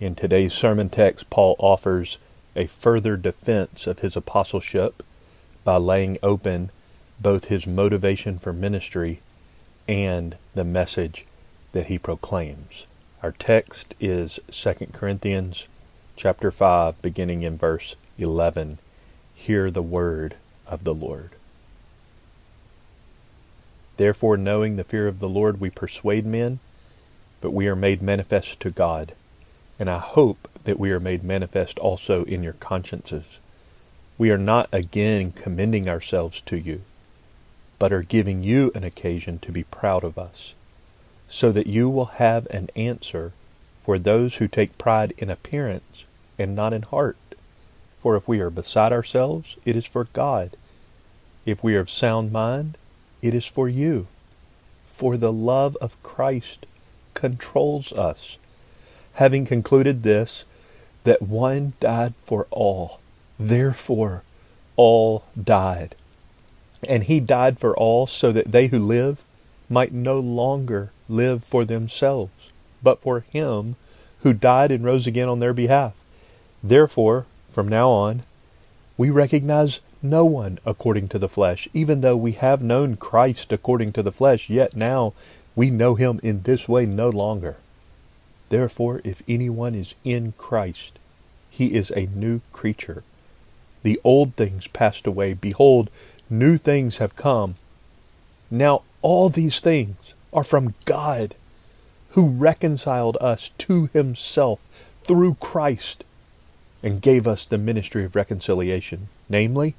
In today's sermon text, Paul offers a further defense of his apostleship by laying open both his motivation for ministry and the message that he proclaims. Our text is 2 Corinthians chapter 5, beginning in verse 11. Hear the word of the Lord. Therefore, knowing the fear of the Lord, we persuade men, but we are made manifest to God. And I hope that we are made manifest also in your consciences. We are not again commending ourselves to you, but are giving you an occasion to be proud of us, so that you will have an answer for those who take pride in appearance and not in heart. For if we are beside ourselves, it is for God. If we are of sound mind, it is for you. For the love of Christ controls us, having concluded this, that one died for all, therefore all died. And he died for all, so that they who live might no longer live for themselves, but for him who died and rose again on their behalf. Therefore, from now on, we recognize no one according to the flesh. Even though we have known Christ according to the flesh, yet now we know him in this way no longer. Therefore, if anyone is in Christ, he is a new creature. The old things passed away. Behold, new things have come. Now all these things are from God, who reconciled us to himself through Christ and gave us the ministry of reconciliation. Namely,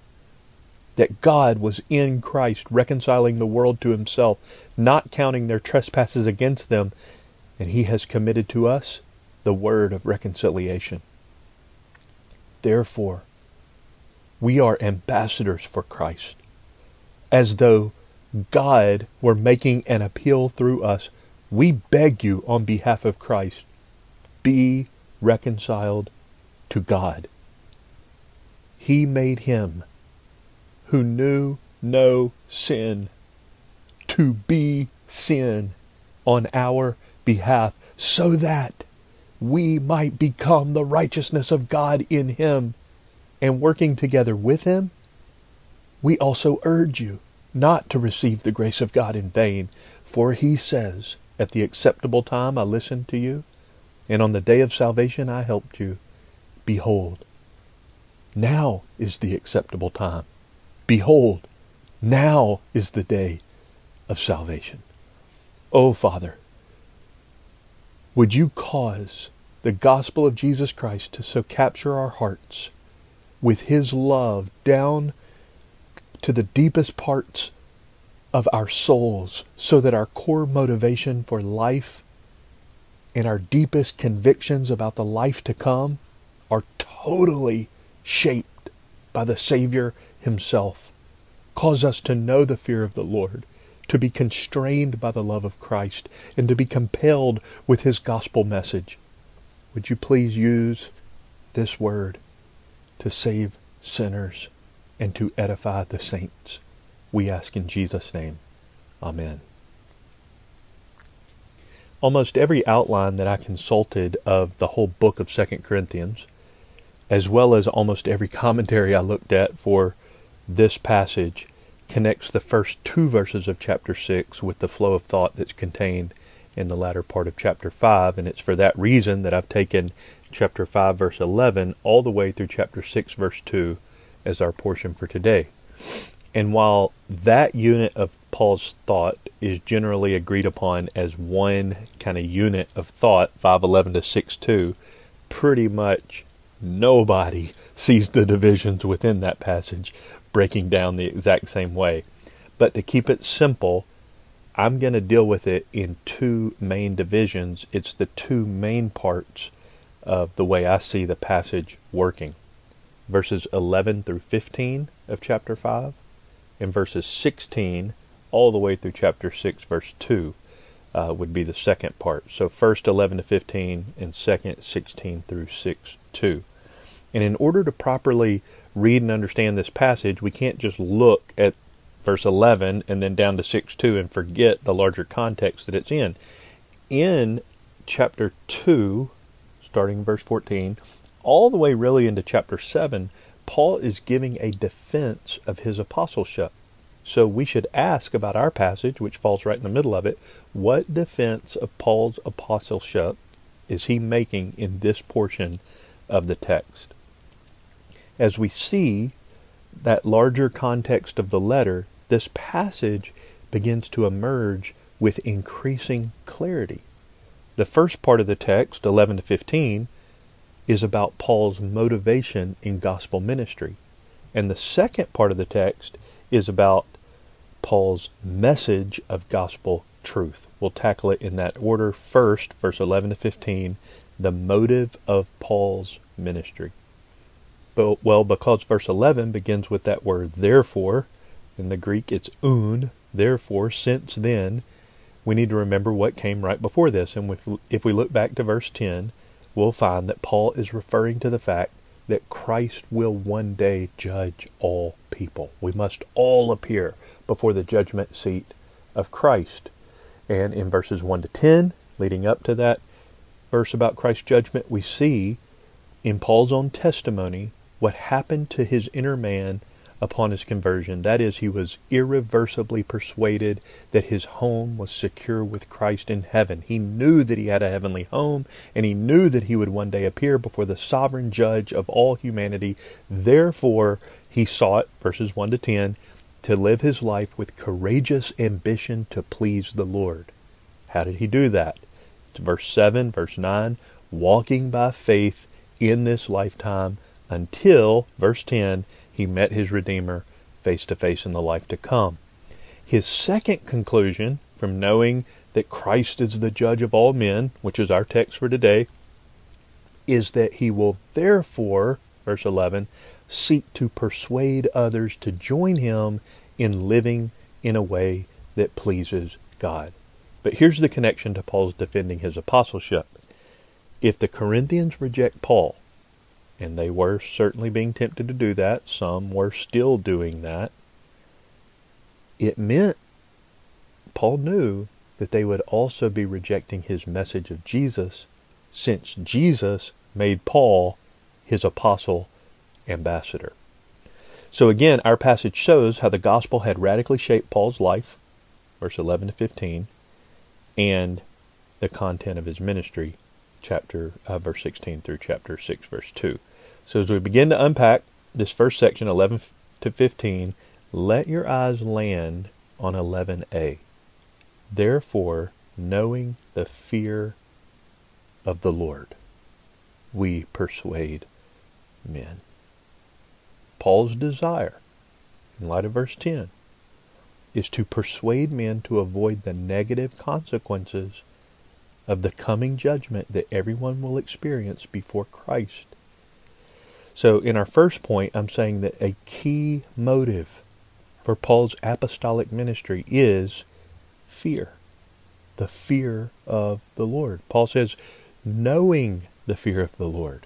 that God was in Christ reconciling the world to himself, not counting their trespasses against them, and he has committed to us the word of reconciliation. Therefore, we are ambassadors for Christ, as though God were making an appeal through us. We beg you on behalf of Christ, be reconciled to God. He made him who knew no sin to be sin on our behalf, so that we might become the righteousness of God in him. And working together with him, we also urge you not to receive the grace of God in vain. For he says, at the acceptable time I listened to you, and on the day of salvation I helped you. Behold, now is the acceptable time. Behold, now is the day of salvation. O Father, would you cause the gospel of Jesus Christ to so capture our hearts with his love down to the deepest parts of our souls, so that our core motivation for life and our deepest convictions about the life to come are totally shaped by the Savior himself. Cause us to know the fear of the Lord, to be constrained by the love of Christ, and to be compelled with his gospel message. Would you please use this word to save sinners and to edify the saints? We ask in Jesus' name. Amen. Almost every outline that I consulted of the whole book of 2 Corinthians, as well as almost every commentary I looked at for this passage, connects the first two verses of chapter 6 with the flow of thought that's contained in the latter part of chapter 5, and it's for that reason that I've taken chapter 5 verse 11 all the way through chapter 6 verse 2 as our portion for today. And while that unit of Paul's thought is generally agreed upon as one kind of unit of thought, 5:11 to 6:2, pretty much nobody sees the divisions within that passage breaking down the exact same way. But to keep it simple, I'm going to deal with it in two main divisions. It's the two main parts of the way I see the passage working. Verses 11 through 15 of chapter 5, and verses 16 all the way through chapter 6, verse 2 would be the second part. So first 11 to 15, and second 16 through 6, 2. And in order to properly read and understand this passage, we can't just look at verse 11 and then down to 6:2 and forget the larger context that it's in. In chapter 2, starting in verse 14, all the way really into chapter 7, Paul is giving a defense of his apostleship. So we should ask about our passage, which falls right in the middle of it, what defense of Paul's apostleship is he making in this portion of the text? As we see that larger context of the letter, this passage begins to emerge with increasing clarity. The first part of the text, 11 to 15, is about Paul's motivation in gospel ministry. And the second part of the text is about Paul's message of gospel truth. We'll tackle it in that order. First, verse 11 to 15, the motive of Paul's ministry. But, well, because verse 11 begins with that word, therefore, in the Greek it's un, therefore, since then, we need to remember what came right before this. And if we look back to verse 10, we'll find that Paul is referring to the fact that Christ will one day judge all people. We must all appear before the judgment seat of Christ. And in verses 1 to 10, leading up to that verse about Christ's judgment, we see in Paul's own testimony what happened to his inner man upon his conversion. That is, he was irreversibly persuaded that his home was secure with Christ in heaven. He knew that he had a heavenly home, and he knew that he would one day appear before the sovereign judge of all humanity. Therefore, he sought, verses 1 to 10, to live his life with courageous ambition to please the Lord. How did he do that? It's verse 7, verse 9, walking by faith in this lifetime until, verse 10, he met his Redeemer face to face in the life to come. His second conclusion from knowing that Christ is the judge of all men, which is our text for today, is that he will therefore, verse 11, seek to persuade others to join him in living in a way that pleases God. But here's the connection to Paul's defending his apostleship. If the Corinthians reject Paul, and they were certainly being tempted to do that. Some were still doing that. It meant Paul knew that they would also be rejecting his message of Jesus, since Jesus made Paul his apostle ambassador. So again, our passage shows how the gospel had radically shaped Paul's life, verse 11 to 15, and the content of his ministry, verse 16 through chapter 6, verse 2. So as we begin to unpack this first section, 11 to 15, let your eyes land on 11a. Therefore, knowing the fear of the Lord, we persuade men. Paul's desire, in light of verse 10, is to persuade men to avoid the negative consequences of the coming judgment that everyone will experience before Christ. So in our first point, I'm saying that a key motive for Paul's apostolic ministry is fear. The fear of the Lord. Paul says, knowing the fear of the Lord.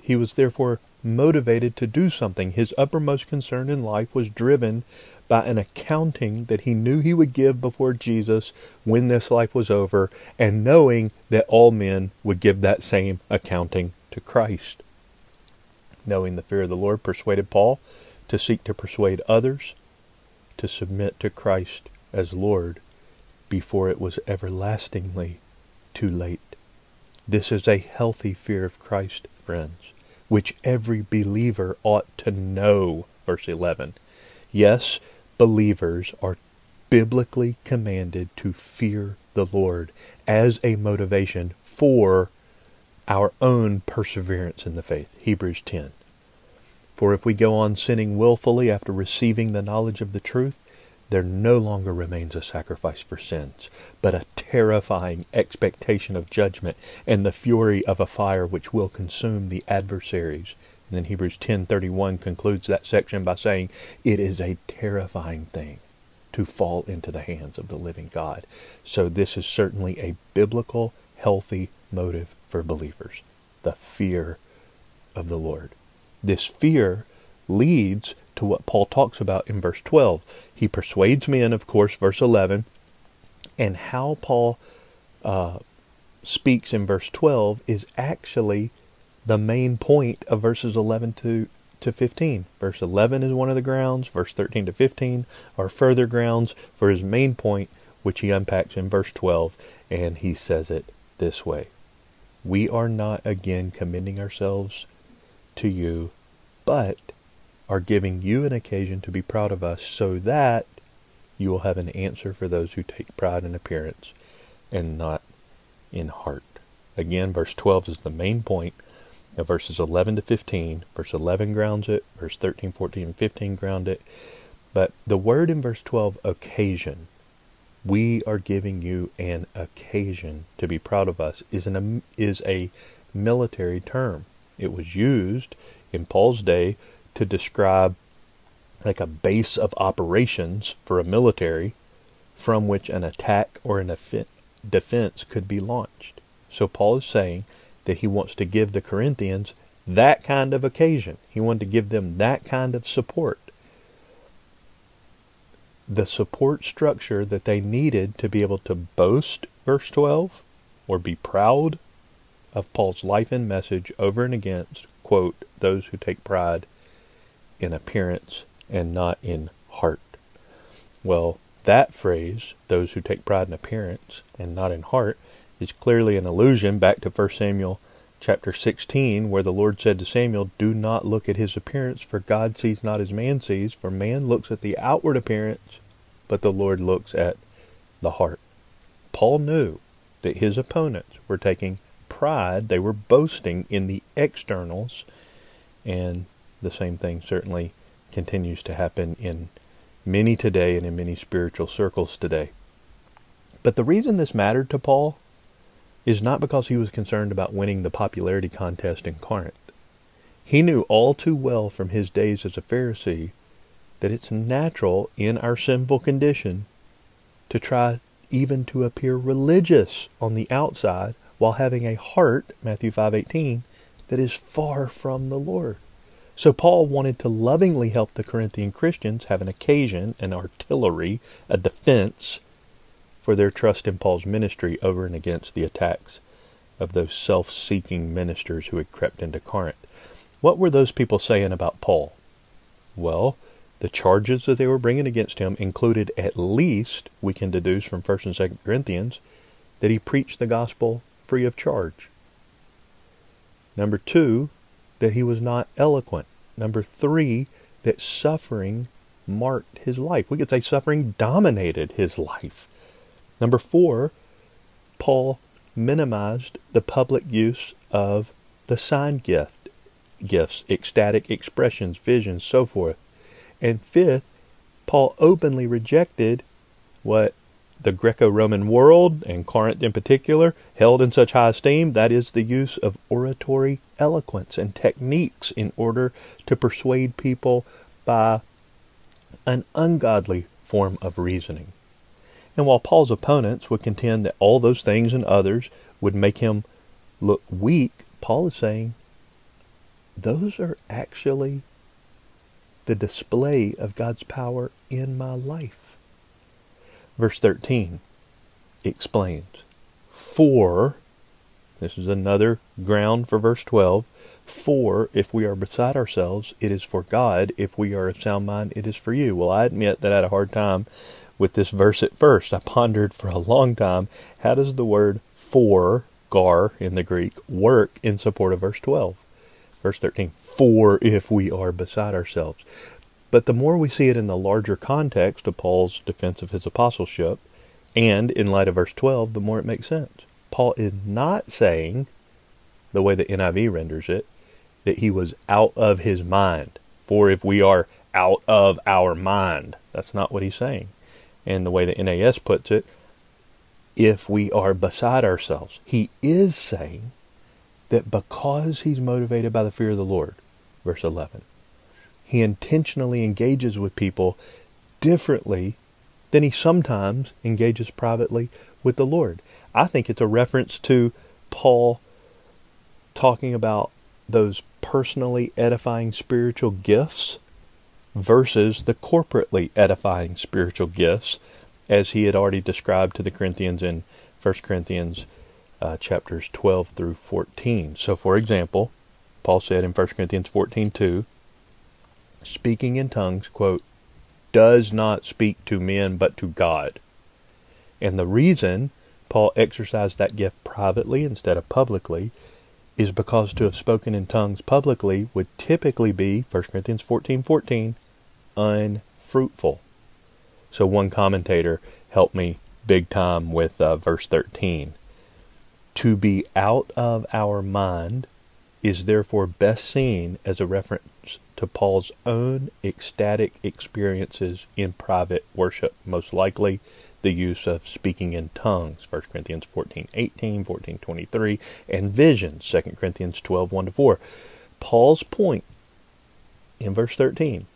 He was therefore motivated to do something. His uppermost concern in life was driven by an accounting that he knew he would give before Jesus when this life was over, and knowing that all men would give that same accounting to Christ. Knowing the fear of the Lord persuaded Paul to seek to persuade others to submit to Christ as Lord before it was everlastingly too late. This is a healthy fear of Christ, friends, which every believer ought to know, verse 11. Yes, believers are biblically commanded to fear the Lord as a motivation for our own perseverance in the faith. Hebrews 10. For if we go on sinning willfully after receiving the knowledge of the truth, there no longer remains a sacrifice for sins, but a terrifying expectation of judgment and the fury of a fire which will consume the adversaries. And then Hebrews 10:31 concludes that section by saying, it is a terrifying thing to fall into the hands of the living God. So this is certainly a biblical, healthy motive for believers, the fear of the Lord. This fear leads to what Paul talks about in verse 12. He persuades men, of course, verse 11, and how Paul speaks in verse 12 is actually the main point of verses 11 to 15. Verse 11 is one of the grounds. Verse 13 to 15 are further grounds for his main point, which he unpacks in verse 12, and he says it this way. We are not again commending ourselves to you, but are giving you an occasion to be proud of us, so that you will have an answer for those who take pride in appearance and not in heart. Again, verse 12 is the main point of verses 11 to 15. Verse 11 grounds it. Verse 13, 14, and 15 ground it. But the word in verse 12, occasion, we are giving you an occasion to be proud of us, is a military term. It was used in Paul's day to describe like a base of operations for a military from which an attack or an defense could be launched. So Paul is saying that he wants to give the Corinthians that kind of occasion. He wanted to give them that kind of support. The support structure that they needed to be able to boast, verse 12, or be proud of Paul's life and message over and against, quote, those who take pride in appearance and not in heart. Well, that phrase, those who take pride in appearance and not in heart, is clearly an allusion back to 1 Samuel chapter 16, where the Lord said to Samuel, do not look at his appearance, for God sees not as man sees, for man looks at the outward appearance, but the Lord looks at the heart. Paul knew that his opponents were taking pride, they were boasting in the externals, and the same thing certainly continues to happen in many today and in many spiritual circles today. But the reason this mattered to Paul is not because he was concerned about winning the popularity contest in Corinth. He knew all too well from his days as a Pharisee that it's natural in our sinful condition to try even to appear religious on the outside while having a heart, Matthew 5:18, that is far from the Lord. So Paul wanted to lovingly help the Corinthian Christians have an occasion, an artillery, a defense for their trust in Paul's ministry over and against the attacks of those self-seeking ministers who had crept into Corinth. What were those people saying about Paul? Well, the charges that they were bringing against him included, at least, we can deduce from 1 and 2 Corinthians, that he preached the gospel free of charge. Number 2, that he was not eloquent. Number 3, that suffering marked his life. We could say suffering dominated his life. Number 4, Paul minimized the public use of the sign gifts, ecstatic expressions, visions, so forth. And 5th, Paul openly rejected what the Greco-Roman world, and Corinth in particular, held in such high esteem, that is the use of oratory eloquence and techniques in order to persuade people by an ungodly form of reasoning. And while Paul's opponents would contend that all those things and others would make him look weak, Paul is saying those are actually the display of God's power in my life. Verse 13 explains, for, this is another ground for verse 12, for if we are beside ourselves, it is for God. If we are of sound mind, it is for you. Well, I admit that I had a hard time with this verse at first. I pondered for a long time, how does the word for, gar in the Greek, work in support of verse 12? Verse 13, for if we are beside ourselves. But the more we see it in the larger context of Paul's defense of his apostleship, and in light of verse 12, the more it makes sense. Paul is not saying, the way the NIV renders it, that he was out of his mind. For if we are out of our mind. That's not what he's saying. And the way the NAS puts it, if we are beside ourselves. He is saying that because he's motivated by the fear of the Lord, verse 11, he intentionally engages with people differently than he sometimes engages privately with the Lord. I think it's a reference to Paul talking about those personally edifying spiritual gifts versus the corporately edifying spiritual gifts, as he had already described to the Corinthians in 1 Corinthians chapters 12 through 14. So, for example, Paul said in 1 Corinthians 14:2, speaking in tongues, quote, does not speak to men but to God. And the reason Paul exercised that gift privately instead of publicly is because to have spoken in tongues publicly would typically be, 1 Corinthians 14:14, unfruitful. So one commentator helped me big time with verse 13. To be out of our mind is therefore best seen as a reference to Paul's own ecstatic experiences in private worship, most likely the use of speaking in tongues, 1 Corinthians 14:18, 14:23, and visions, 2 Corinthians 12:1-4. Paul's point in verse 13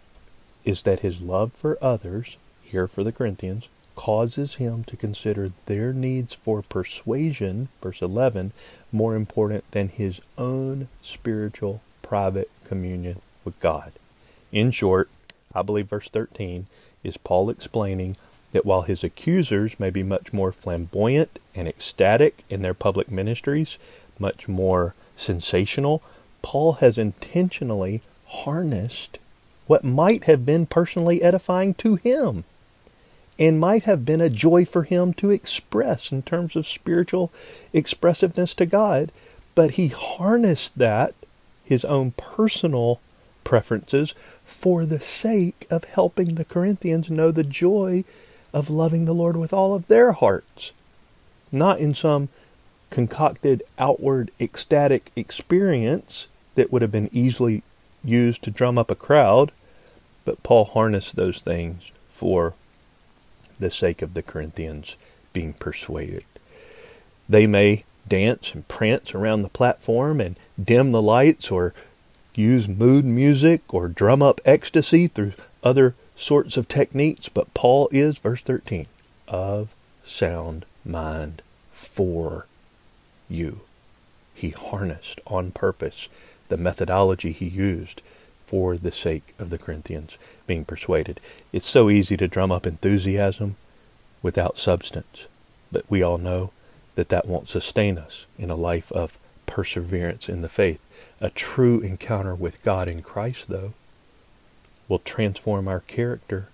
is that his love for others, here for the Corinthians, causes him to consider their needs for persuasion, verse 11, more important than his own spiritual private communion with God. In short, I believe verse 13 is Paul explaining that while his accusers may be much more flamboyant and ecstatic in their public ministries, much more sensational, Paul has intentionally harnessed what might have been personally edifying to him and might have been a joy for him to express in terms of spiritual expressiveness to God, but he harnessed that, his own personal preferences, for the sake of helping the Corinthians know the joy of loving the Lord with all of their hearts, not in some concocted outward ecstatic experience that would have been easily used to drum up a crowd, but Paul harnessed those things for the sake of the Corinthians being persuaded. They may dance and prance around the platform and dim the lights or use mood music or drum up ecstasy through other sorts of techniques, but Paul is, verse 13, of sound mind for you. He harnessed on purpose the methodology he used for the sake of the Corinthians being persuaded. It's so easy to drum up enthusiasm without substance, but we all know that that won't sustain us in a life of perseverance in the faith. A true encounter with God in Christ, though, will transform our character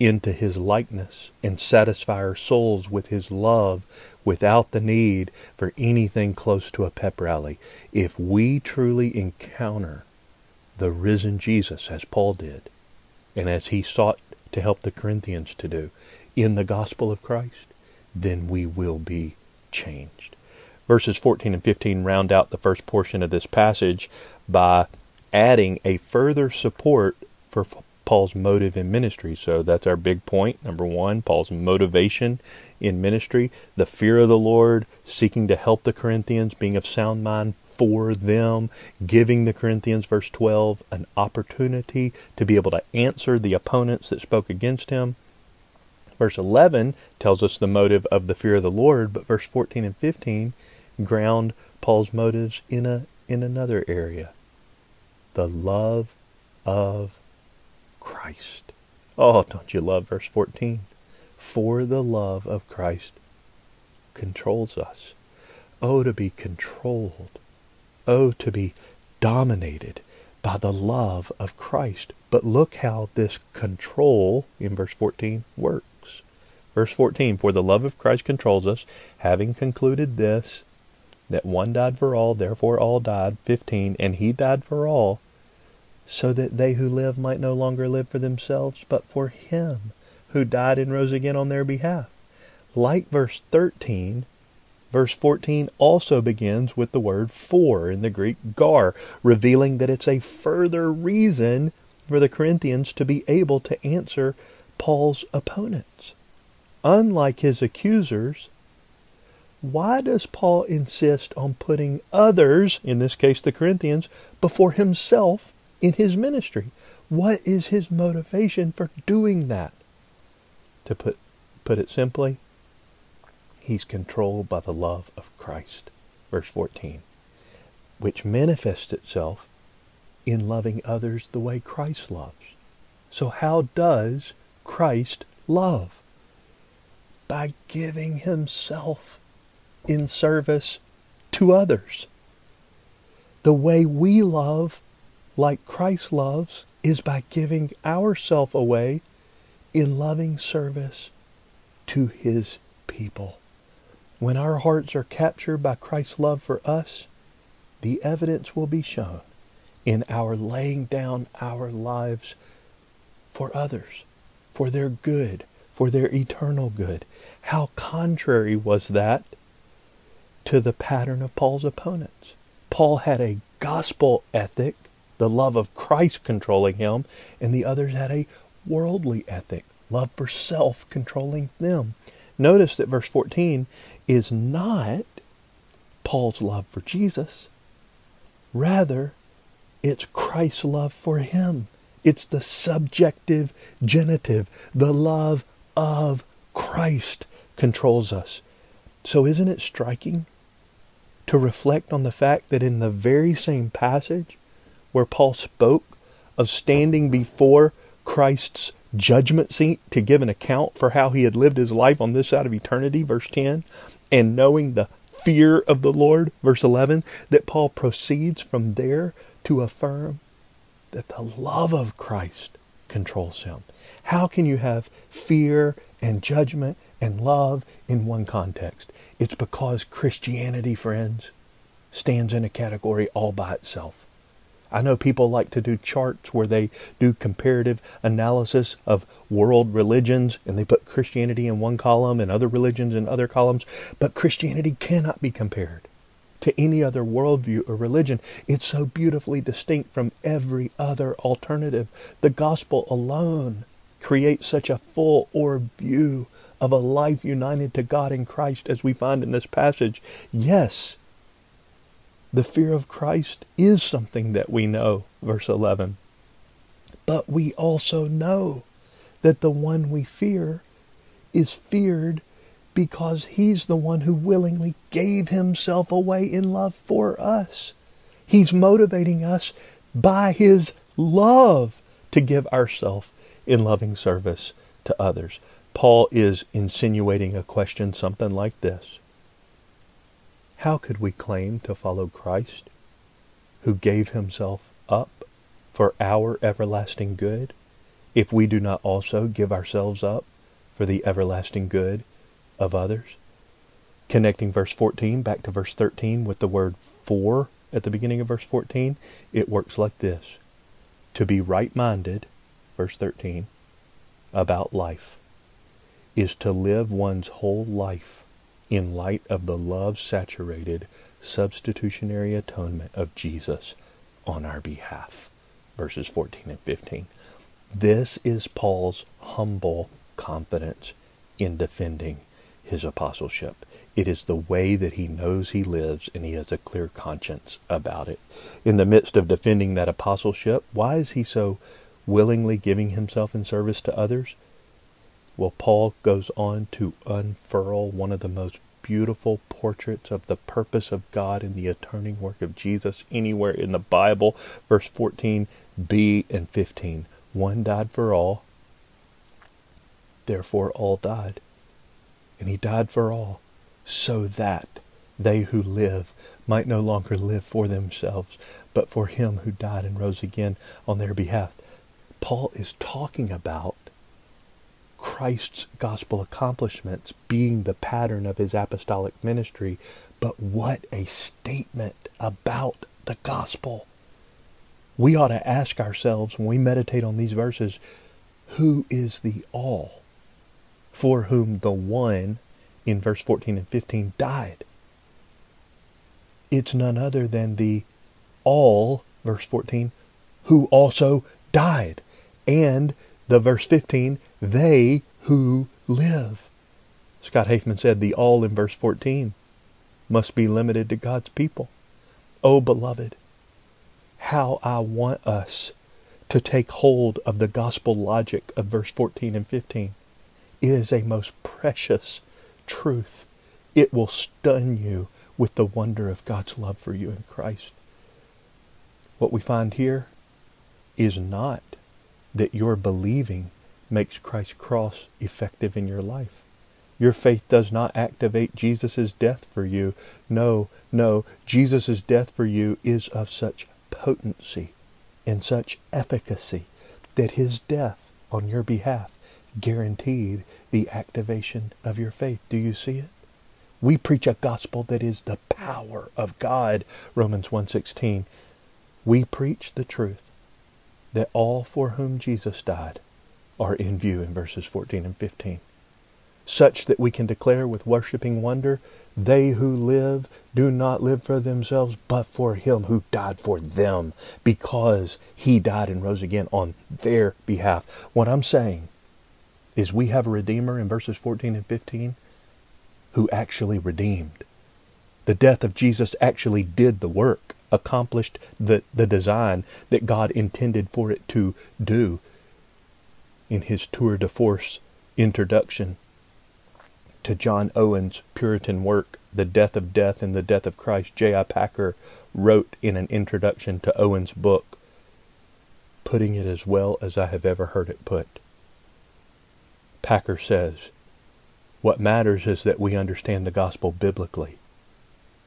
into His likeness and satisfy our souls with His love without the need for anything close to a pep rally. If we truly encounter the risen Jesus, as Paul did, and as he sought to help the Corinthians to do in the gospel of Christ, then we will be changed. Verses 14 and 15 round out the first portion of this passage by adding a further support for Paul's motive in ministry. So that's our big point. Number one, Paul's motivation in ministry, the fear of the Lord, seeking to help the Corinthians, being of sound mind for them, giving the Corinthians, verse 12, an opportunity to be able to answer the opponents that spoke against him. Verse 11 tells us the motive of the fear of the Lord, but verse 14 and 15 ground Paul's motives in another area, the love of Christ. Oh, don't you love verse 14? For the love of Christ controls us. Oh, to be controlled. Oh, to be dominated by the love of Christ. But look how this control in verse 14 works. Verse 14, for the love of Christ controls us, having concluded this, that one died for all, therefore all died. 15, and he died for all, so that they who live might no longer live for themselves, but for him who died and rose again on their behalf. Like verse 13, verse 14 also begins with the word for in the Greek gar, revealing that it's a further reason for the Corinthians to be able to answer Paul's opponents. Unlike his accusers, why does Paul insist on putting others, in this case the Corinthians, before himself in his ministry? What is his motivation for doing that? To put it simply, he's controlled by the love of Christ, verse 14, which manifests itself in loving others the way Christ loves. So how does Christ love? By giving himself in service to others. The way we love, like Christ loves, is by giving ourselves away in loving service to His people. When our hearts are captured by Christ's love for us, the evidence will be shown in our laying down our lives for others, for their good, for their eternal good. How contrary was that to the pattern of Paul's opponents? Paul had a gospel ethic, the love of Christ controlling him, and the others had a worldly ethic, love for self controlling them. Notice that verse 14 is not Paul's love for Jesus. Rather, it's Christ's love for him. It's the subjective genitive. The love of Christ controls us. So isn't it striking to reflect on the fact that in the very same passage where Paul spoke of standing before Christ's judgment seat to give an account for how he had lived his life on this side of eternity, verse 10, and knowing the fear of the Lord, verse 11, that Paul proceeds from there to affirm that the love of Christ controls him. How can you have fear and judgment and love in one context? It's because Christianity, friends, stands in a category all by itself. I know people like to do charts where they do comparative analysis of world religions and they put Christianity in one column and other religions in other columns, but Christianity cannot be compared to any other worldview or religion. It's so beautifully distinct from every other alternative. The gospel alone creates such a full orb view of a life united to God in Christ as we find in this passage. Yes, the fear of Christ is something that we know, verse 11. But we also know that the one we fear is feared because he's the one who willingly gave himself away in love for us. He's motivating us by his love to give ourselves in loving service to others. Paul is insinuating a question something like this. How could we claim to follow Christ, who gave himself up for our everlasting good, if we do not also give ourselves up for the everlasting good of others? Connecting verse 14 back to verse 13 with the word for at the beginning of verse 14, it works like this. To be right-minded, verse 13, about life is to live one's whole life in light of the love-saturated substitutionary atonement of Jesus on our behalf. Verses 14 and 15. This is Paul's humble confidence in defending his apostleship. It is the way that he knows he lives, and he has a clear conscience about it. In the midst of defending that apostleship, why is he so willingly giving himself in service to others? Well, Paul goes on to unfurl one of the most beautiful portraits of the purpose of God in the atoning work of Jesus anywhere in the Bible. Verse 14b and 15. One died for all, therefore all died. And he died for all, so that they who live might no longer live for themselves, but for him who died and rose again on their behalf. Paul is talking about Christ's gospel accomplishments being the pattern of his apostolic ministry, but what a statement about the gospel. We ought to ask ourselves when we meditate on these verses, who is the all for whom the one in verse 14 and 15 died? It's none other than the all, verse 14, who also died, and the verse 15, they who live. Scott Hafman said the all in verse 14 must be limited to God's people. Oh, beloved, how I want us to take hold of the gospel logic of verse 14 and 15. It is a most precious truth. It will stun you with the wonder of God's love for you in Christ. What we find here is not that your believing makes Christ's cross effective in your life. Your faith does not activate Jesus' death for you. No, Jesus' death for you is of such potency and such efficacy that his death on your behalf guaranteed the activation of your faith. Do you see it? We preach a gospel that is the power of God, Romans 1:16. We preach the truth that all for whom Jesus died are in view in verses 14 and 15, such that we can declare with worshiping wonder, they who live do not live for themselves, but for him who died for them, because he died and rose again on their behalf. What I'm saying is we have a Redeemer in verses 14 and 15 who actually redeemed. The death of Jesus actually did the work, accomplished the design that God intended for it to do. In his tour de force introduction to John Owen's Puritan work, The Death of Death and the Death of Christ, J.I. Packer wrote in an introduction to Owen's book, putting it as well as I have ever heard it put. Packer says, what matters is that we understand the gospel biblically,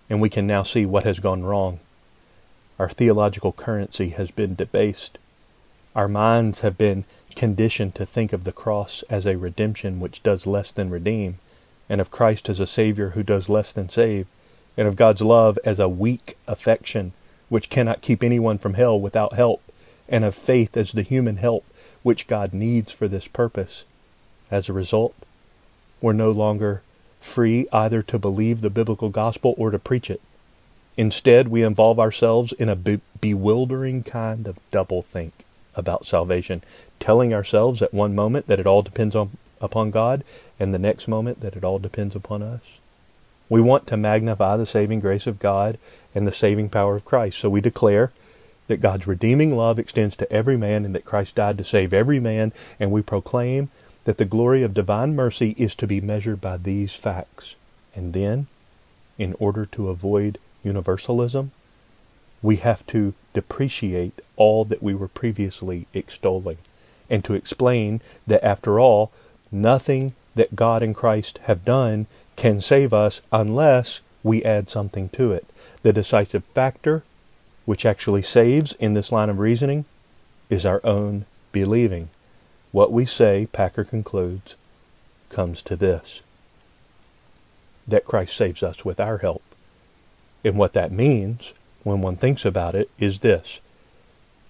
and we can now see what has gone wrong. Our theological currency has been debased. Our minds have been conditioned to think of the cross as a redemption which does less than redeem, and of Christ as a Savior who does less than save, and of God's love as a weak affection which cannot keep anyone from hell without help, and of faith as the human help which God needs for this purpose. As a result, we're no longer free either to believe the biblical gospel or to preach it. Instead, we involve ourselves in a bewildering kind of doublethink about salvation, telling ourselves at one moment that it all depends upon God, and the next moment that it all depends upon us. We want to magnify the saving grace of God and the saving power of Christ, so we declare that God's redeeming love extends to every man and that Christ died to save every man, and we proclaim that the glory of divine mercy is to be measured by these facts. And then, in order to avoid universalism, we have to depreciate all that we were previously extolling, and to explain that, after all, nothing that God and Christ have done can save us unless we add something to it. The decisive factor, which actually saves in this line of reasoning, is our own believing. What we say, Packer concludes, comes to this: that Christ saves us with our help. And what that means, when one thinks about it, is this: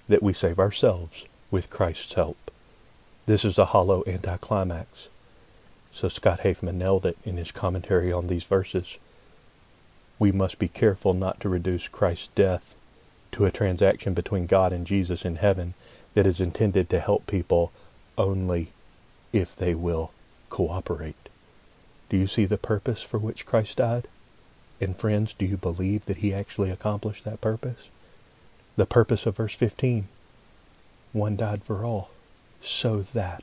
that we save ourselves with Christ's help. This is a hollow anticlimax. So Scott Hafman nailed it in his commentary on these verses. We must be careful not to reduce Christ's death to a transaction between God and Jesus in heaven that is intended to help people only if they will cooperate. Do you see the purpose for which Christ died? And friends, do you believe that he actually accomplished that purpose? The purpose of verse 15, one died for all, so that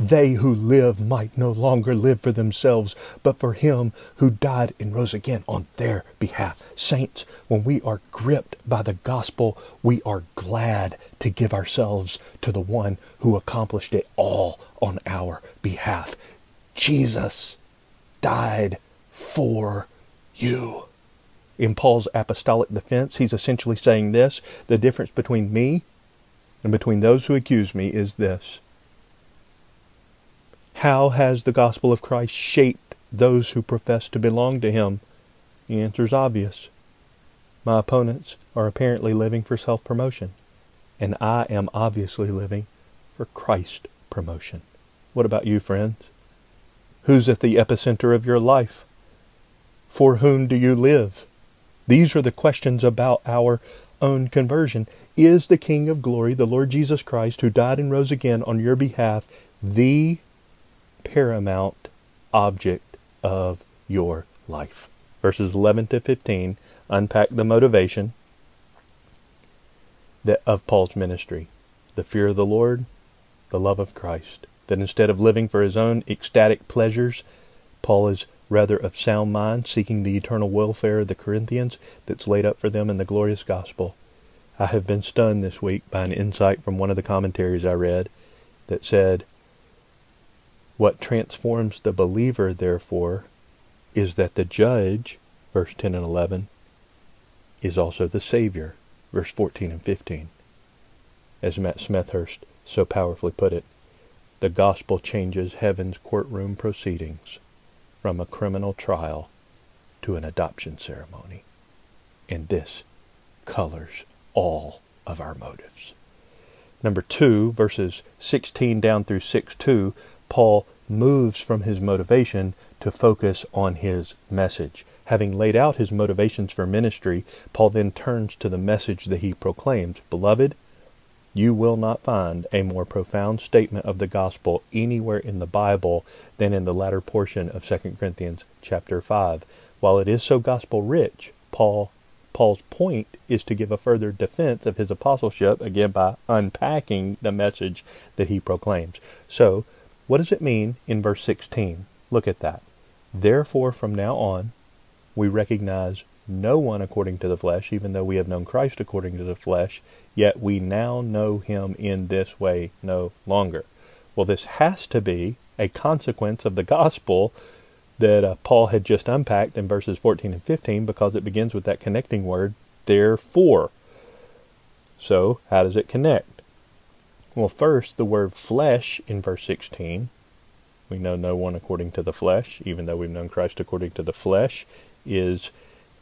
they who live might no longer live for themselves, but for him who died and rose again on their behalf. Saints, when we are gripped by the gospel, we are glad to give ourselves to the one who accomplished it all on our behalf. Jesus died for you. In Paul's apostolic defense, he's essentially saying this: the difference between me and between those who accuse me is this: how has the gospel of Christ shaped those who profess to belong to him? The answer is obvious. My opponents are apparently living for self-promotion, and I am obviously living for Christ promotion. What about you, friends? Who's at the epicenter of your life? For whom do you live? These are the questions about our own conversion. Is the King of Glory, the Lord Jesus Christ, who died and rose again on your behalf, the paramount object of your life? Verses 11 to 15 unpack the motivation of Paul's ministry: the fear of the Lord, the love of Christ. That instead of living for his own ecstatic pleasures, Paul is rather of sound mind, seeking the eternal welfare of the Corinthians that's laid up for them in the glorious gospel. I have been stunned this week by an insight from one of the commentaries I read that said, What transforms the believer, therefore, is that the judge, verse 10 and 11, is also the Savior, verse 14 and 15. As Matt Smethurst so powerfully put it, the gospel changes heaven's courtroom proceedings from a criminal trial to an adoption ceremony. And this colors all of our motives. Number 2, verses 16 down through 6:2, Paul moves from his motivation to focus on his message. Having laid out his motivations for ministry, Paul then turns to the message that he proclaims. Beloved, you will not find a more profound statement of the gospel anywhere in the Bible than in the latter portion of 2 Corinthians chapter 5. While it is so gospel-rich, Paul's point is to give a further defense of his apostleship, again by unpacking the message that he proclaims. So, what does it mean in verse 16? Look at that. Therefore, from now on, we recognize no one according to the flesh, even though we have known Christ according to the flesh, yet we now know him in this way no longer. Well, this has to be a consequence of the gospel that Paul had just unpacked in verses 14 and 15, because it begins with that connecting word, therefore. So, how does it connect? Well, first, the word flesh in verse 16. We know no one according to the flesh, even though we've known Christ according to the flesh, is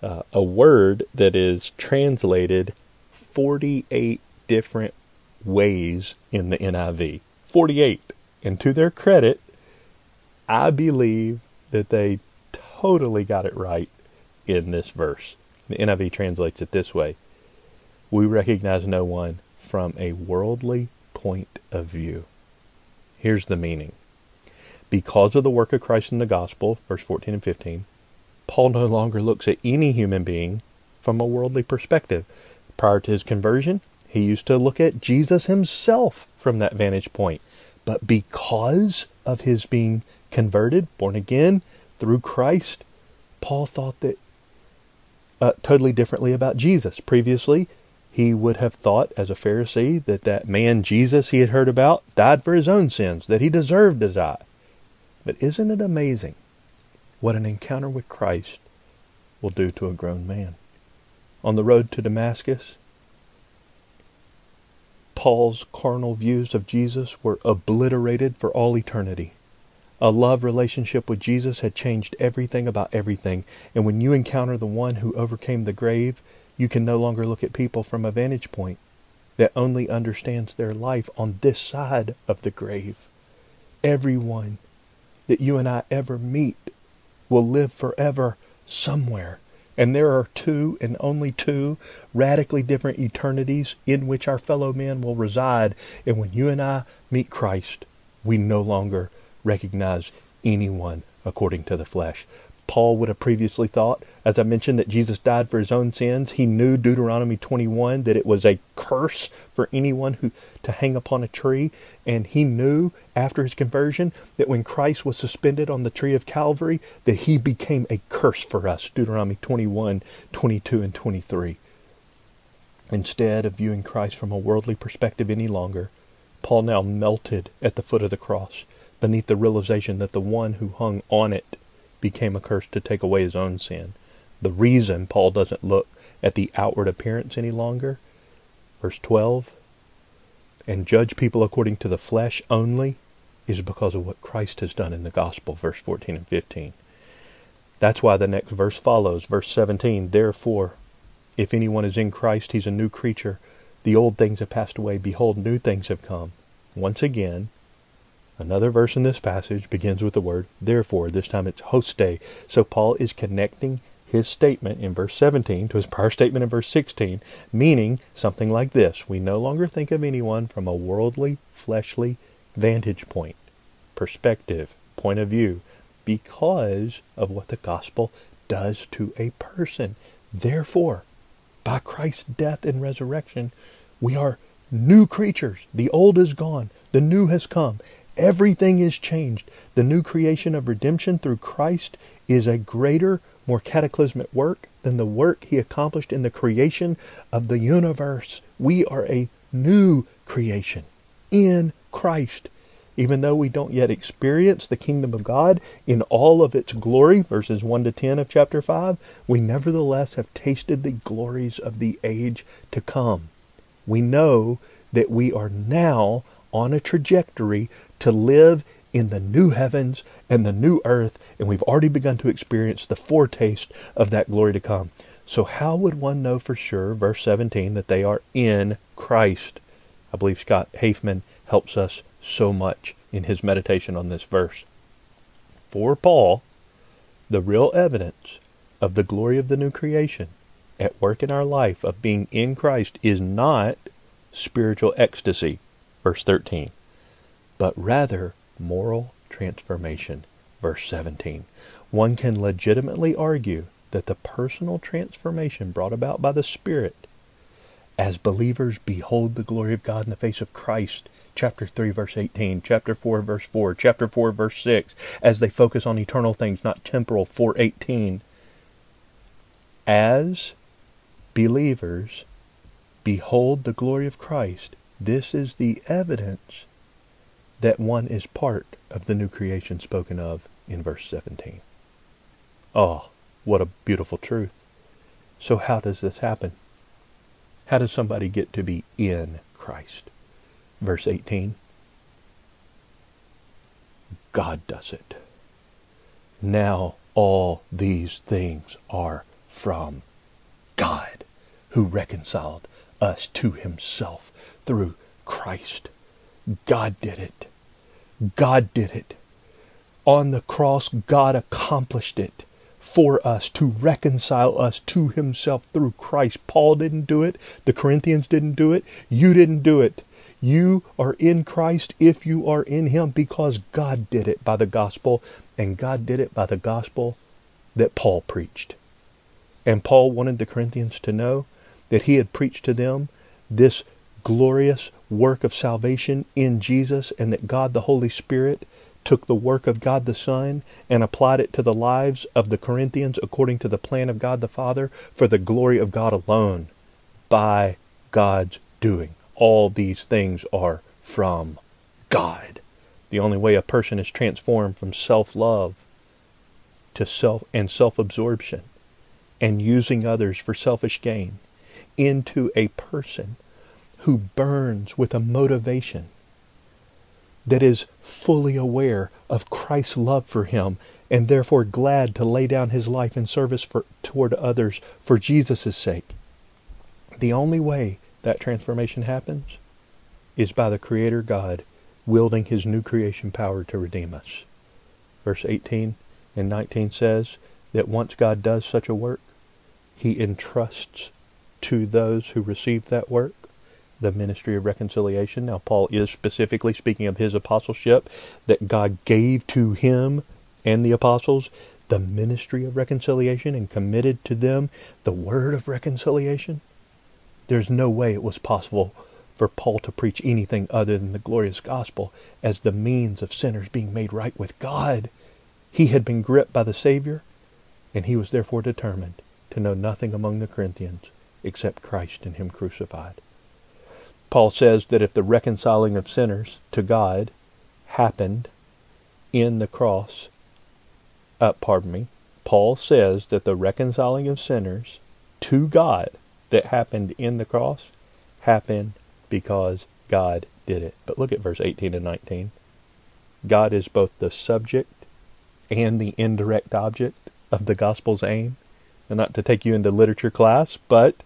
a word that is translated 48 different ways in the NIV. 48. And to their credit, I believe that they totally got it right in this verse. The NIV translates it this way. We recognize no one from a worldly point of view. Here's the meaning. Because of the work of Christ in the gospel, verse 14 and 15, Paul no longer looks at any human being from a worldly perspective. Prior to his conversion, he used to look at Jesus himself from that vantage point. But because of his being converted, born again, through Christ, Paul thought that totally differently about Jesus. Previously, he would have thought, as a Pharisee, that that man Jesus he had heard about died for his own sins, that he deserved to die. But isn't it amazing what an encounter with Christ will do to a grown man? On the road to Damascus, Paul's carnal views of Jesus were obliterated for all eternity. A love relationship with Jesus had changed everything about everything. And when you encounter the one who overcame the grave, you can no longer look at people from a vantage point that only understands their life on this side of the grave. Everyone that you and I ever meet will live forever somewhere. And there are two and only two radically different eternities in which our fellow men will reside. And when you and I meet Christ, we no longer recognize anyone according to the flesh. Paul would have previously thought, as I mentioned, that Jesus died for his own sins. He knew Deuteronomy 21, that it was a curse for anyone who to hang upon a tree. And he knew after his conversion that when Christ was suspended on the tree of Calvary, that he became a curse for us. Deuteronomy 21, 22, and 23. Instead of viewing Christ from a worldly perspective any longer, Paul now melted at the foot of the cross beneath the realization that the one who hung on it became a curse to take away his own sin. The reason Paul doesn't look at the outward appearance any longer, verse 12, and judge people according to the flesh only, is because of what Christ has done in the gospel, verse 14 and 15. That's why the next verse follows, verse 17, therefore, if anyone is in Christ, he's a new creature. The old things have passed away. Behold, new things have come. Once again, another verse in this passage begins with the word, therefore. This time it's hoste. So Paul is connecting his statement in verse 17 to his prior statement in verse 16, meaning something like this. We no longer think of anyone from a worldly, fleshly vantage point, perspective, point of view, because of what the gospel does to a person. Therefore, by Christ's death and resurrection, we are new creatures. The old is gone. The new has come. Everything is changed. The new creation of redemption through Christ is a greater, more cataclysmic work than the work he accomplished in the creation of the universe. We are a new creation in Christ. even though we don't yet experience the kingdom of God in all of its glory, verses 1 to 10 of chapter 5, we nevertheless have tasted the glories of the age to come. We know that we are now on a trajectory to live in the new heavens and the new earth, and we've already begun to experience the foretaste of that glory to come. So how would one know for sure, verse 17, that they are in Christ? I believe Scott Hafman helps us so much in his meditation on this verse. For Paul, the real evidence of the glory of the new creation at work in our life of being in Christ is not spiritual ecstasy, verse 13, but rather moral transformation, verse 17. One can legitimately argue that the personal transformation brought about by the Spirit as believers behold the glory of God in the face of Christ, chapter 3, verse 18, chapter 4, verse 4, chapter 4, verse 6, as they focus on eternal things, not temporal, 4:18. As believers behold the glory of Christ, this is the evidence that one is part of the new creation spoken of in verse 17. Oh, what a beautiful truth. So how does this happen? How does somebody get to be in Christ? Verse 18. God does it. Now all these things are from God, who reconciled us to himself through Christ. God did it. God did it. On the cross, God accomplished it for us, to reconcile us to himself through Christ. Paul didn't do it. The Corinthians didn't do it. You didn't do it. You are in Christ if you are in him, because God did it by the gospel, and God did it by the gospel that Paul preached. And Paul wanted the Corinthians to know that he had preached to them this glorious work of salvation in Jesus, and that God the Holy Spirit took the work of God the Son and applied it to the lives of the Corinthians according to the plan of God the Father, for the glory of God alone, by God's doing. All these things are from God. The only way a person is transformed from self-love to self-absorption and using others for selfish gain into a person who burns with a motivation that is fully aware of Christ's love for him, and therefore glad to lay down his life in service toward others for Jesus' sake. The only way that transformation happens is by the Creator God wielding his new creation power to redeem us. Verse 18 and 19 says that once God does such a work, he entrusts to those who receive that work the ministry of reconciliation. Now, Paul is specifically speaking of his apostleship, that God gave to him and the apostles the ministry of reconciliation and committed to them the word of reconciliation. There's no way it was possible for Paul to preach anything other than the glorious gospel as the means of sinners being made right with God. He had been gripped by the Savior, and he was therefore determined to know nothing among the Corinthians except Christ and him crucified. Paul says that if the reconciling of sinners to God happened in the cross, Paul says that the reconciling of sinners to God that happened in the cross happened because God did it. But look at verse 18 and 19. God is both the subject and the indirect object of the gospel's aim. And not to take you into literature class, but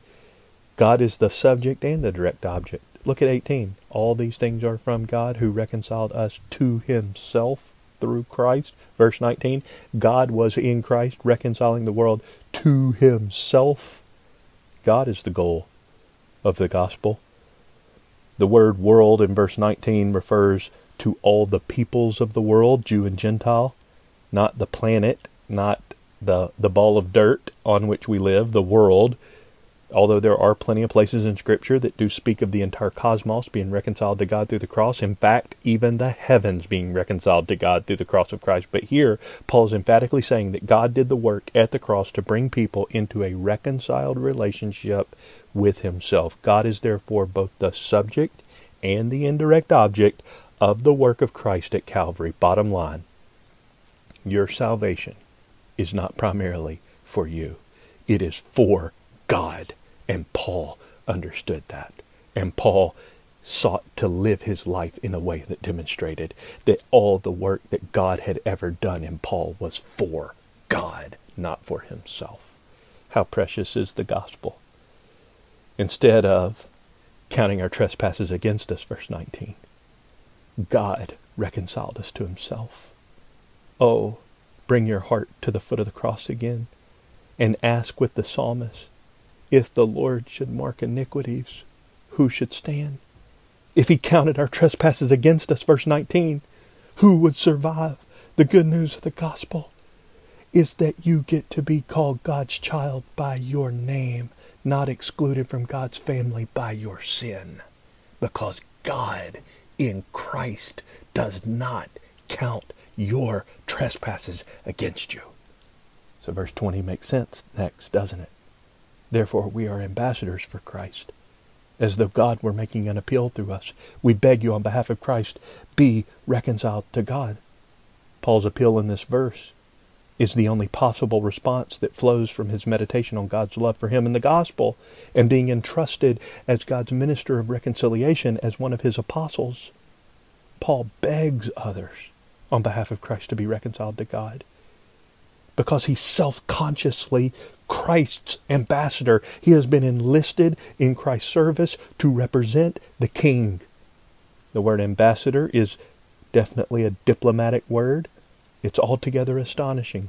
God is the subject and the direct object. Look at 18. All these things are from God, who reconciled us to himself through Christ. Verse 19. God was in Christ reconciling the world to himself. God is the goal of the gospel. The word world in verse 19 refers to all the peoples of the world, Jew and Gentile, not the planet, not the ball of dirt on which we live, the world. Although there are plenty of places in Scripture that do speak of the entire cosmos being reconciled to God through the cross. In fact, even the heavens being reconciled to God through the cross of Christ. But here, Paul is emphatically saying that God did the work at the cross to bring people into a reconciled relationship with himself. God is therefore both the subject and the indirect object of the work of Christ at Calvary. Bottom line, your salvation is not primarily for you. It is for God. And Paul understood that. And Paul sought to live his life in a way that demonstrated that all the work that God had ever done in Paul was for God, not for himself. How precious is the gospel. Instead of counting our trespasses against us, verse 19, God reconciled us to himself. Oh, bring your heart to the foot of the cross again and ask with the psalmist, if the Lord should mark iniquities, who should stand? If he counted our trespasses against us, verse 19, who would survive? The good news of the gospel is that you get to be called God's child by your name, not excluded from God's family by your sin, because God in Christ does not count your trespasses against you. So verse 20 makes sense next, doesn't it? Therefore we are ambassadors for Christ, as though God were making an appeal through us. We beg you on behalf of Christ, be reconciled to God. Paul's appeal in this verse is the only possible response that flows from his meditation on God's love for him in the gospel and being entrusted as God's minister of reconciliation as one of his apostles. Paul begs others on behalf of Christ to be reconciled to God because he's self-consciously Christ's ambassador. He has been enlisted in Christ's service to represent the King. The word ambassador is definitely a diplomatic word. It's altogether astonishing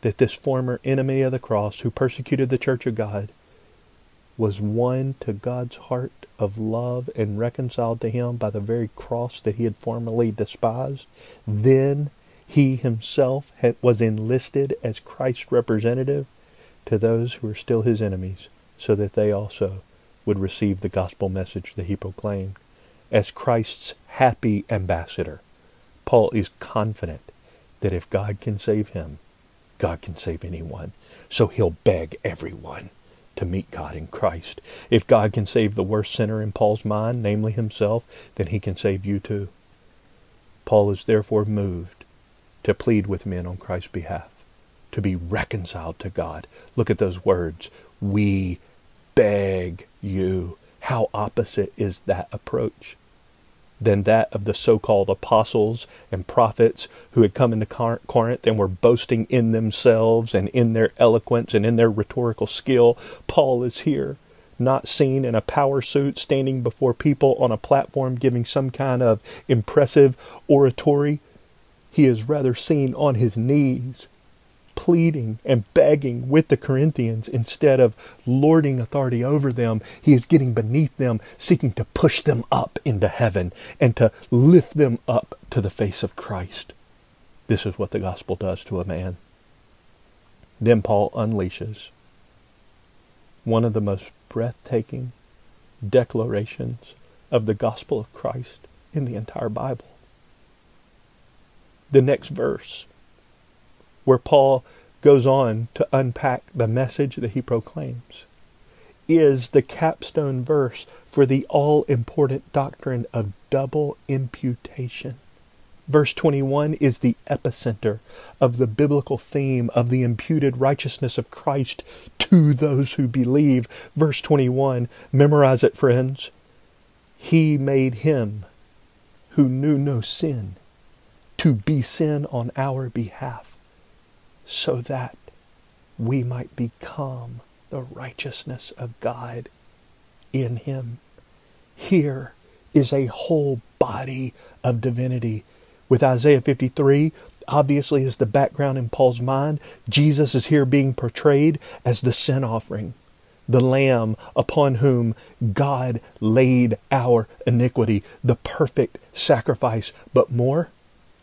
that this former enemy of the cross who persecuted the church of God was won to God's heart of love and reconciled to him by the very cross that he had formerly despised. Then he himself was enlisted as Christ's representative to those who were still his enemies, so that they also would receive the gospel message that he proclaimed. As Christ's happy ambassador, Paul is confident that if God can save him, God can save anyone. So he'll beg everyone to meet God in Christ. If God can save the worst sinner in Paul's mind, namely himself, then he can save you too. Paul is therefore moved to plead with men on Christ's behalf, to be reconciled to God. Look at those words, we beg you. How opposite is that approach than that of the so-called apostles and prophets who had come into Corinth and were boasting in themselves and in their eloquence and in their rhetorical skill. Paul is here, not seen in a power suit, standing before people on a platform giving some kind of impressive oratory. He is rather seen on his knees, pleading and begging with the Corinthians. Instead of lording authority over them, he is getting beneath them, seeking to push them up into heaven and to lift them up to the face of Christ. This is what the gospel does to a man. Then Paul unleashes one of the most breathtaking declarations of the gospel of Christ in the entire Bible. The next verse, where Paul goes on to unpack the message that he proclaims, is the capstone verse for the all-important doctrine of double imputation. Verse 21 is the epicenter of the biblical theme of the imputed righteousness of Christ to those who believe. Verse 21, memorize it, friends. He made him who knew no sin to be sin on our behalf, so that we might become the righteousness of God in him. Here is a whole body of divinity. With Isaiah 53, obviously as the background in Paul's mind, Jesus is here being portrayed as the sin offering, the Lamb upon whom God laid our iniquity, the perfect sacrifice. But more,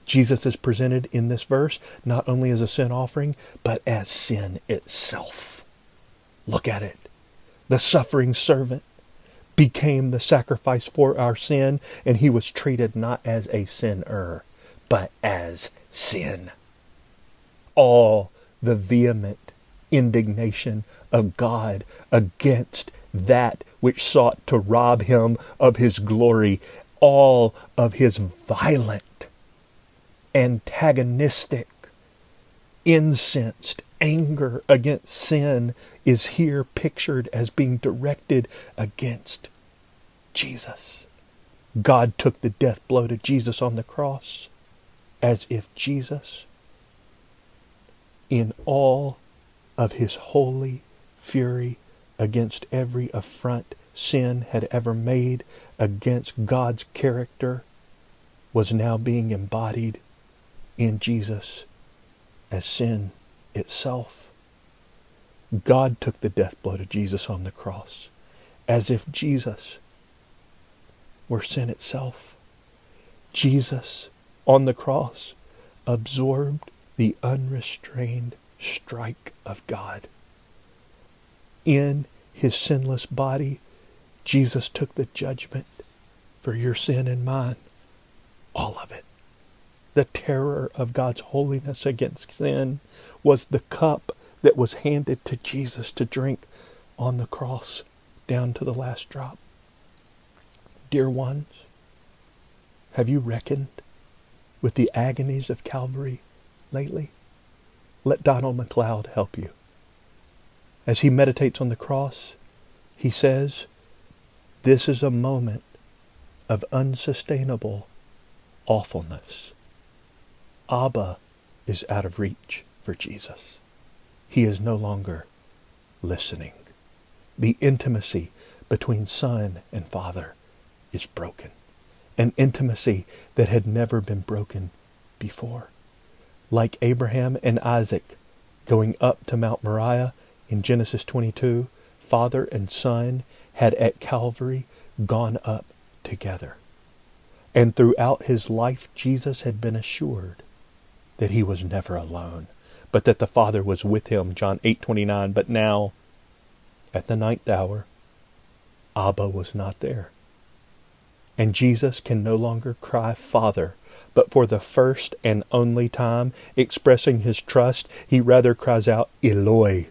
Jesus is presented in this verse not only as a sin offering, but as sin itself. Look at it. The suffering servant became the sacrifice for our sin, and he was treated not as a sinner, but as sin. All the vehement indignation of God against that which sought to rob him of his glory all of his violent, antagonistic, incensed anger against sin is here pictured as being directed against Jesus. God took the death blow to Jesus on the cross as if Jesus, in all of his holy fury against every affront sin had ever made against God's character, was now being embodied in Jesus as sin itself. God took the death blow to Jesus on the cross as if Jesus were sin itself. Jesus on the cross absorbed the unrestrained strike of God. In his sinless body, Jesus took the judgment for your sin and mine, all of it. The terror of God's holiness against sin was the cup that was handed to Jesus to drink on the cross down to the last drop. Dear ones, have you reckoned with the agonies of Calvary lately? Let Donald MacLeod help you. As he meditates on the cross, he says, "This is a moment of unsustainable awfulness." Abba is out of reach for Jesus. He is no longer listening. The intimacy between Son and Father is broken, an intimacy that had never been broken before. Like Abraham and Isaac going up to Mount Moriah in Genesis 22, Father and Son had at Calvary gone up together. And throughout his life, Jesus had been assured that he was never alone, but that the Father was with him, John 8:29. But now, at the ninth hour, Abba was not there. And Jesus can no longer cry, "Father," but for the first and only time, expressing his trust, he rather cries out, "Eloi,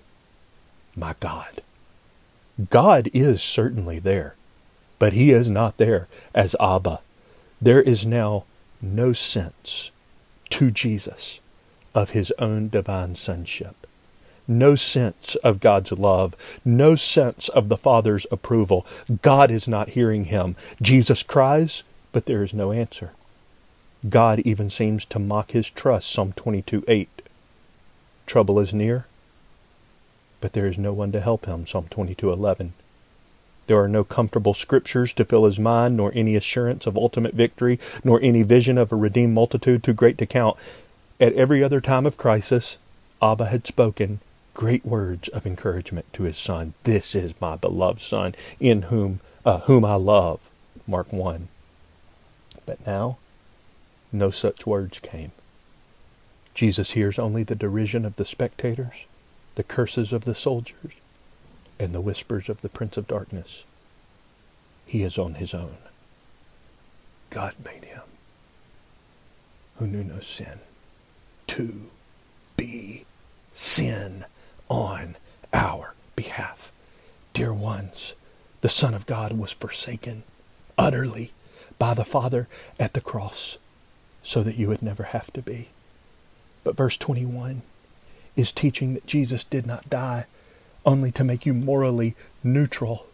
my God." God is certainly there, but he is not there as Abba. There is now no sense to Jesus of his own divine sonship. No sense of God's love, no sense of the Father's approval. God is not hearing him. Jesus cries, but there is no answer. God even seems to mock his trust, Psalm 22:8. Trouble is near, but there is no one to help him, Psalm 22:11. There are no comfortable scriptures to fill his mind, nor any assurance of ultimate victory, nor any vision of a redeemed multitude too great to count. At every other time of crisis, Abba had spoken great words of encouragement to his Son. "This is my beloved Son, in whom I love," Mark 1. But now, no such words came. Jesus hears only the derision of the spectators, the curses of the soldiers, and the whispers of the Prince of Darkness. He is on his own. God made him, who knew no sin, to be sin on our behalf. Dear ones, the Son of God was forsaken utterly by the Father at the cross so that you would never have to be. But verse 21 is teaching that Jesus did not die only to make you morally neutral.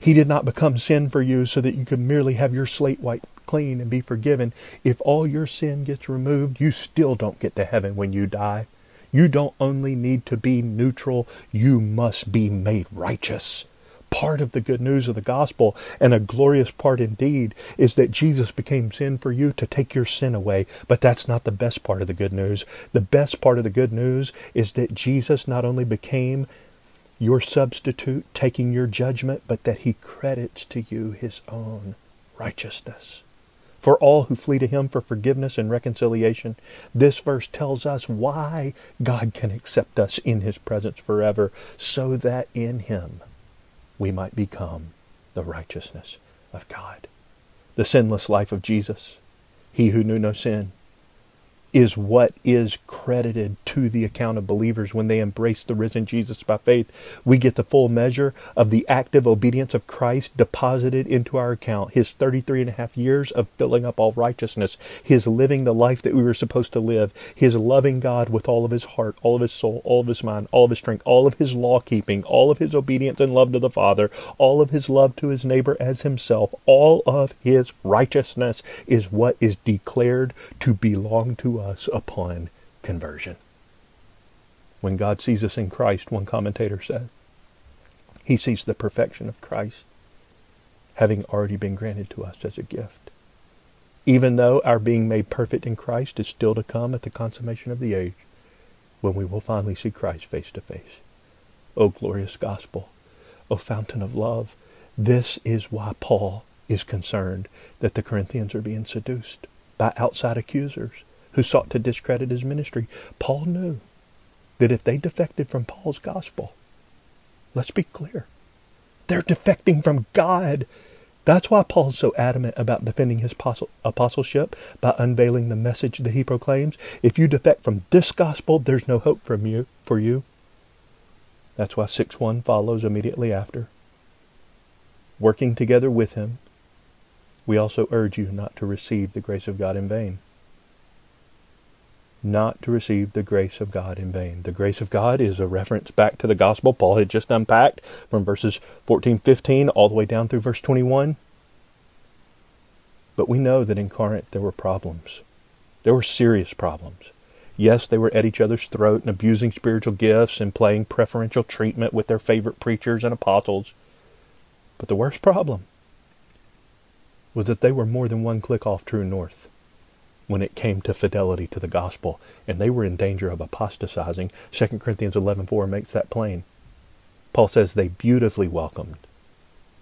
He did not become sin for you so that you could merely have your slate wiped clean and be forgiven. If all your sin gets removed, you still don't get to heaven when you die. You don't only need to be neutral, you must be made righteous. Part of the good news of the gospel, and a glorious part indeed, is that Jesus became sin for you to take your sin away. But that's not the best part of the good news. The best part of the good news is that Jesus not only became your substitute, taking your judgment, but that he credits to you his own righteousness. For all who flee to him for forgiveness and reconciliation, this verse tells us why God can accept us in his presence forever, so that in him we might become the righteousness of God. The sinless life of Jesus, he who knew no sin, is what is credited to the account of believers when they embrace the risen Jesus by faith. We get the full measure of the active obedience of Christ deposited into our account, his 33 and a half years of filling up all righteousness, his living the life that we were supposed to live, his loving God with all of his heart, all of his soul, all of his mind, all of his strength, all of his law keeping, all of his obedience and love to the Father, all of his love to his neighbor as himself, all of his righteousness is what is declared to belong to us upon conversion. When God sees us in Christ, one commentator said, he sees the perfection of Christ having already been granted to us as a gift, even though our being made perfect in Christ is still to come at the consummation of the age, when we will finally see Christ face to face. O glorious gospel, O fountain of love, this is why Paul is concerned that the Corinthians are being seduced by outside accusers who sought to discredit his ministry. Paul knew that if they defected from Paul's gospel, let's be clear, they're defecting from God. That's why Paul's so adamant about defending his apostleship by unveiling the message that he proclaims. If you defect from this gospel, there's no hope for you. That's why 6:1 follows immediately after. Working together with him, we also urge you not to receive the grace of God in vain. Not to receive the grace of God in vain. The grace of God is a reference back to the gospel Paul had just unpacked from verses 14, 15 all the way down through verse 21. But we know that in Corinth there were problems. There were serious problems. Yes, they were at each other's throat and abusing spiritual gifts and playing preferential treatment with their favorite preachers and apostles. But the worst problem was that they were more than one click off true north when it came to fidelity to the gospel, and they were in danger of apostatizing. 2 Corinthians 11:4 makes that plain. Paul says they beautifully welcomed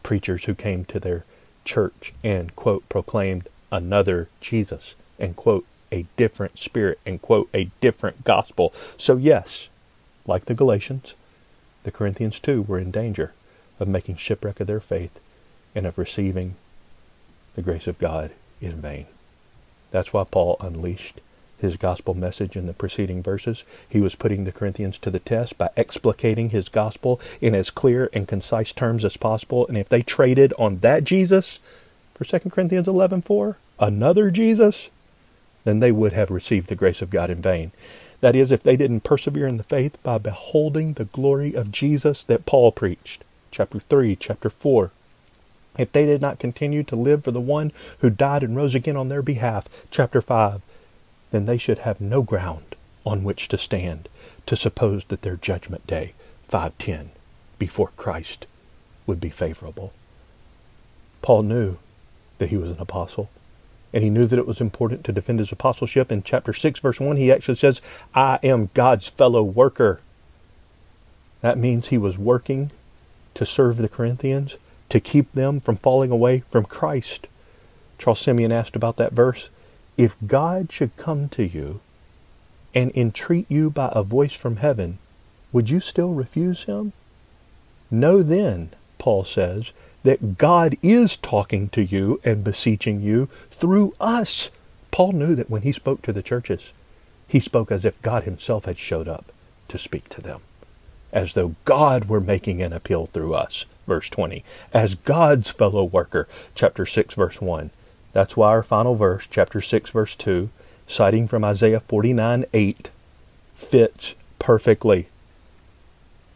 preachers who came to their church and, quote, proclaimed another Jesus, and, quote, a different spirit, and, quote, a different gospel. So yes, like the Galatians, the Corinthians too were in danger of making shipwreck of their faith and of receiving the grace of God in vain. That's why Paul unleashed his gospel message in the preceding verses. He was putting the Corinthians to the test by explicating his gospel in as clear and concise terms as possible. And if they traded on that Jesus for 2 Corinthians 11:4, another Jesus, then they would have received the grace of God in vain. That is, if they didn't persevere in the faith by beholding the glory of Jesus that Paul preached. Chapter 3, chapter 4. If they did not continue to live for the one who died and rose again on their behalf, chapter 5, then they should have no ground on which to stand to suppose that their judgment day, 5:10, before Christ, would be favorable. Paul knew that he was an apostle, and he knew that it was important to defend his apostleship. In chapter 6, verse 1, he actually says, "I am God's fellow worker." That means he was working to serve the Corinthians, to keep them from falling away from Christ. Charles Simeon asked about that verse. If God should come to you and entreat you by a voice from heaven, would you still refuse him? Know then, Paul says, that God is talking to you and beseeching you through us. Paul knew that when he spoke to the churches, he spoke as if God himself had showed up to speak to them, as though God were making an appeal through us, verse 20, as God's fellow worker, chapter 6, verse 1. That's why our final verse, chapter 6, verse 2, citing from Isaiah 49:8, fits perfectly.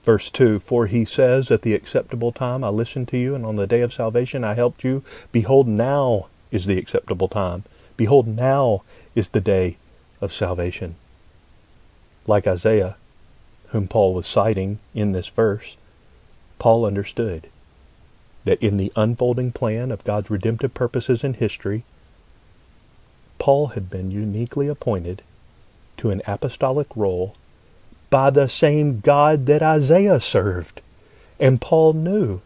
Verse 2, "For he says, at the acceptable time I listened to you, and on the day of salvation I helped you. Behold, now is the acceptable time. Behold, now is the day of salvation." Like Isaiah, whom Paul was citing in this verse, Paul understood that in the unfolding plan of God's redemptive purposes in history, Paul had been uniquely appointed to an apostolic role by the same God that Isaiah served. And Paul knew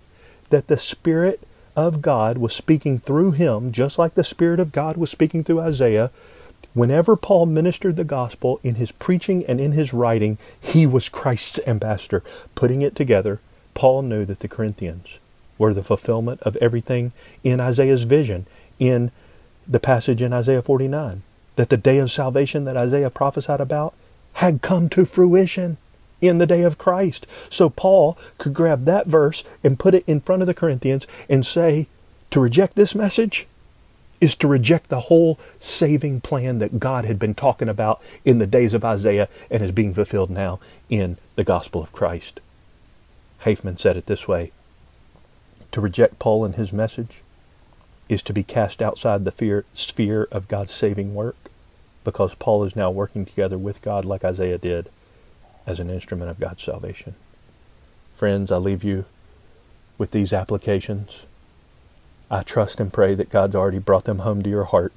that the Spirit of God was speaking through him, just like the Spirit of God was speaking through Isaiah. Whenever Paul ministered the gospel in his preaching and in his writing, he was Christ's ambassador. Putting it together, Paul knew that the Corinthians were the fulfillment of everything in Isaiah's vision in the passage in Isaiah 49. that the day of salvation that Isaiah prophesied about had come to fruition in the day of Christ. So Paul could grab that verse and put it in front of the Corinthians and say, to reject this message is to reject the whole saving plan that God had been talking about in the days of Isaiah and is being fulfilled now in the gospel of Christ. Hafman said it this way, to reject Paul and his message is to be cast outside the sphere of God's saving work, because Paul is now working together with God like Isaiah did as an instrument of God's salvation. Friends, I leave you with these applications. I trust and pray that God's already brought them home to your heart.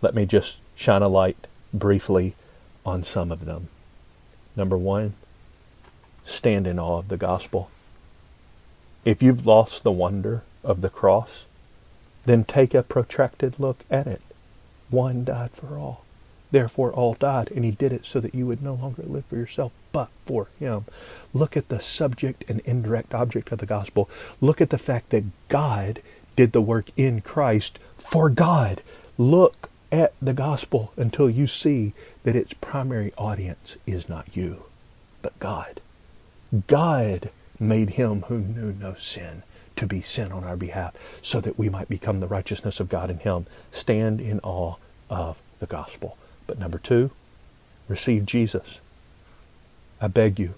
Let me just shine a light briefly on some of them. Number one, stand in awe of the gospel. If you've lost the wonder of the cross, then take a protracted look at it. One died for all. Therefore all died, and he did it so that you would no longer live for yourself, but for him. Look at the subject and indirect object of the gospel. Look at the fact that God did the work in Christ for God. Look at the gospel until you see that its primary audience is not you, but God. God made him who knew no sin to be sin on our behalf, so that we might become the righteousness of God in him. Stand in awe of the gospel. But number two, receive Jesus. I beg you.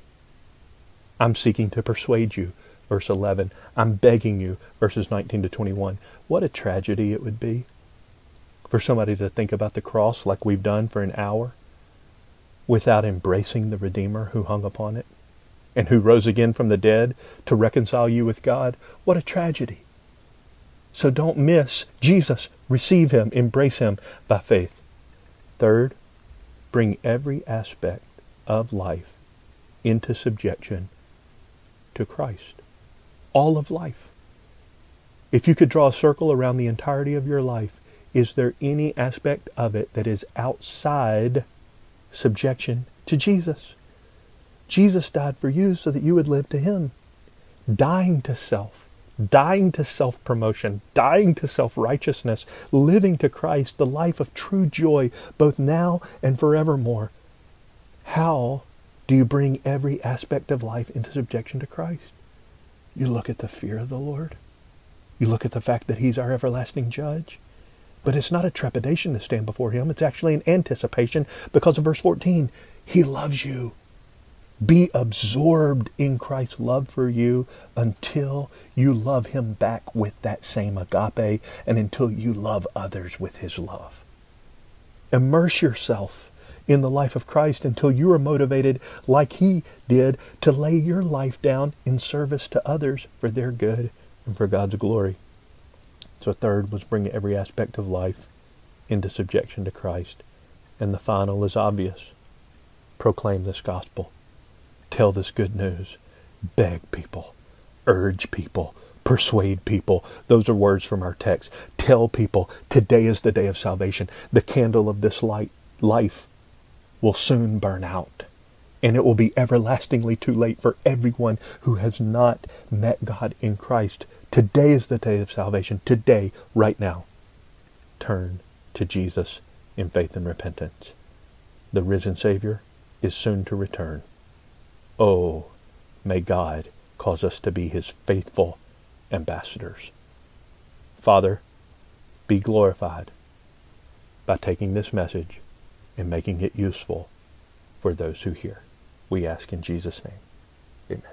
I'm seeking to persuade you, verse 11. I'm begging you, verses 19 to 21. What a tragedy it would be for somebody to think about the cross like we've done for an hour without embracing the Redeemer who hung upon it and who rose again from the dead to reconcile you with God. What a tragedy. So don't miss Jesus. Receive him. Embrace him by faith. Third, bring every aspect of life into subjection to Christ. All of life. If you could draw a circle around the entirety of your life, is there any aspect of it that is outside subjection to Jesus? Jesus died for you so that you would live to him. Dying to self, dying to self-promotion, dying to self-righteousness, living to Christ, the life of true joy, both now and forevermore. How do you bring every aspect of life into subjection to Christ? You look at the fear of the Lord. You look at the fact that he's our everlasting judge. But it's not a trepidation to stand before him. It's actually an anticipation, because of verse 14. He loves you. Be absorbed in Christ's love for you until you love him back with that same agape, and until you love others with his love. Immerse yourself in the life of Christ until you are motivated, like he did, to lay your life down in service to others for their good and for God's glory. So third was bring every aspect of life into subjection to Christ. And the final is obvious. Proclaim this gospel. Tell this good news. Beg people. Urge people. Persuade people. Those are words from our text. Tell people, today is the day of salvation. The candle of this life will soon burn out, and it will be everlastingly too late for everyone who has not met God in Christ. Today is the day of salvation. Today, right now, turn to Jesus in faith and repentance. The risen Savior is soon to return. Oh, may God cause us to be his faithful ambassadors. Father, be glorified by taking this message and making it useful for those who hear. We ask in Jesus' name. Amen.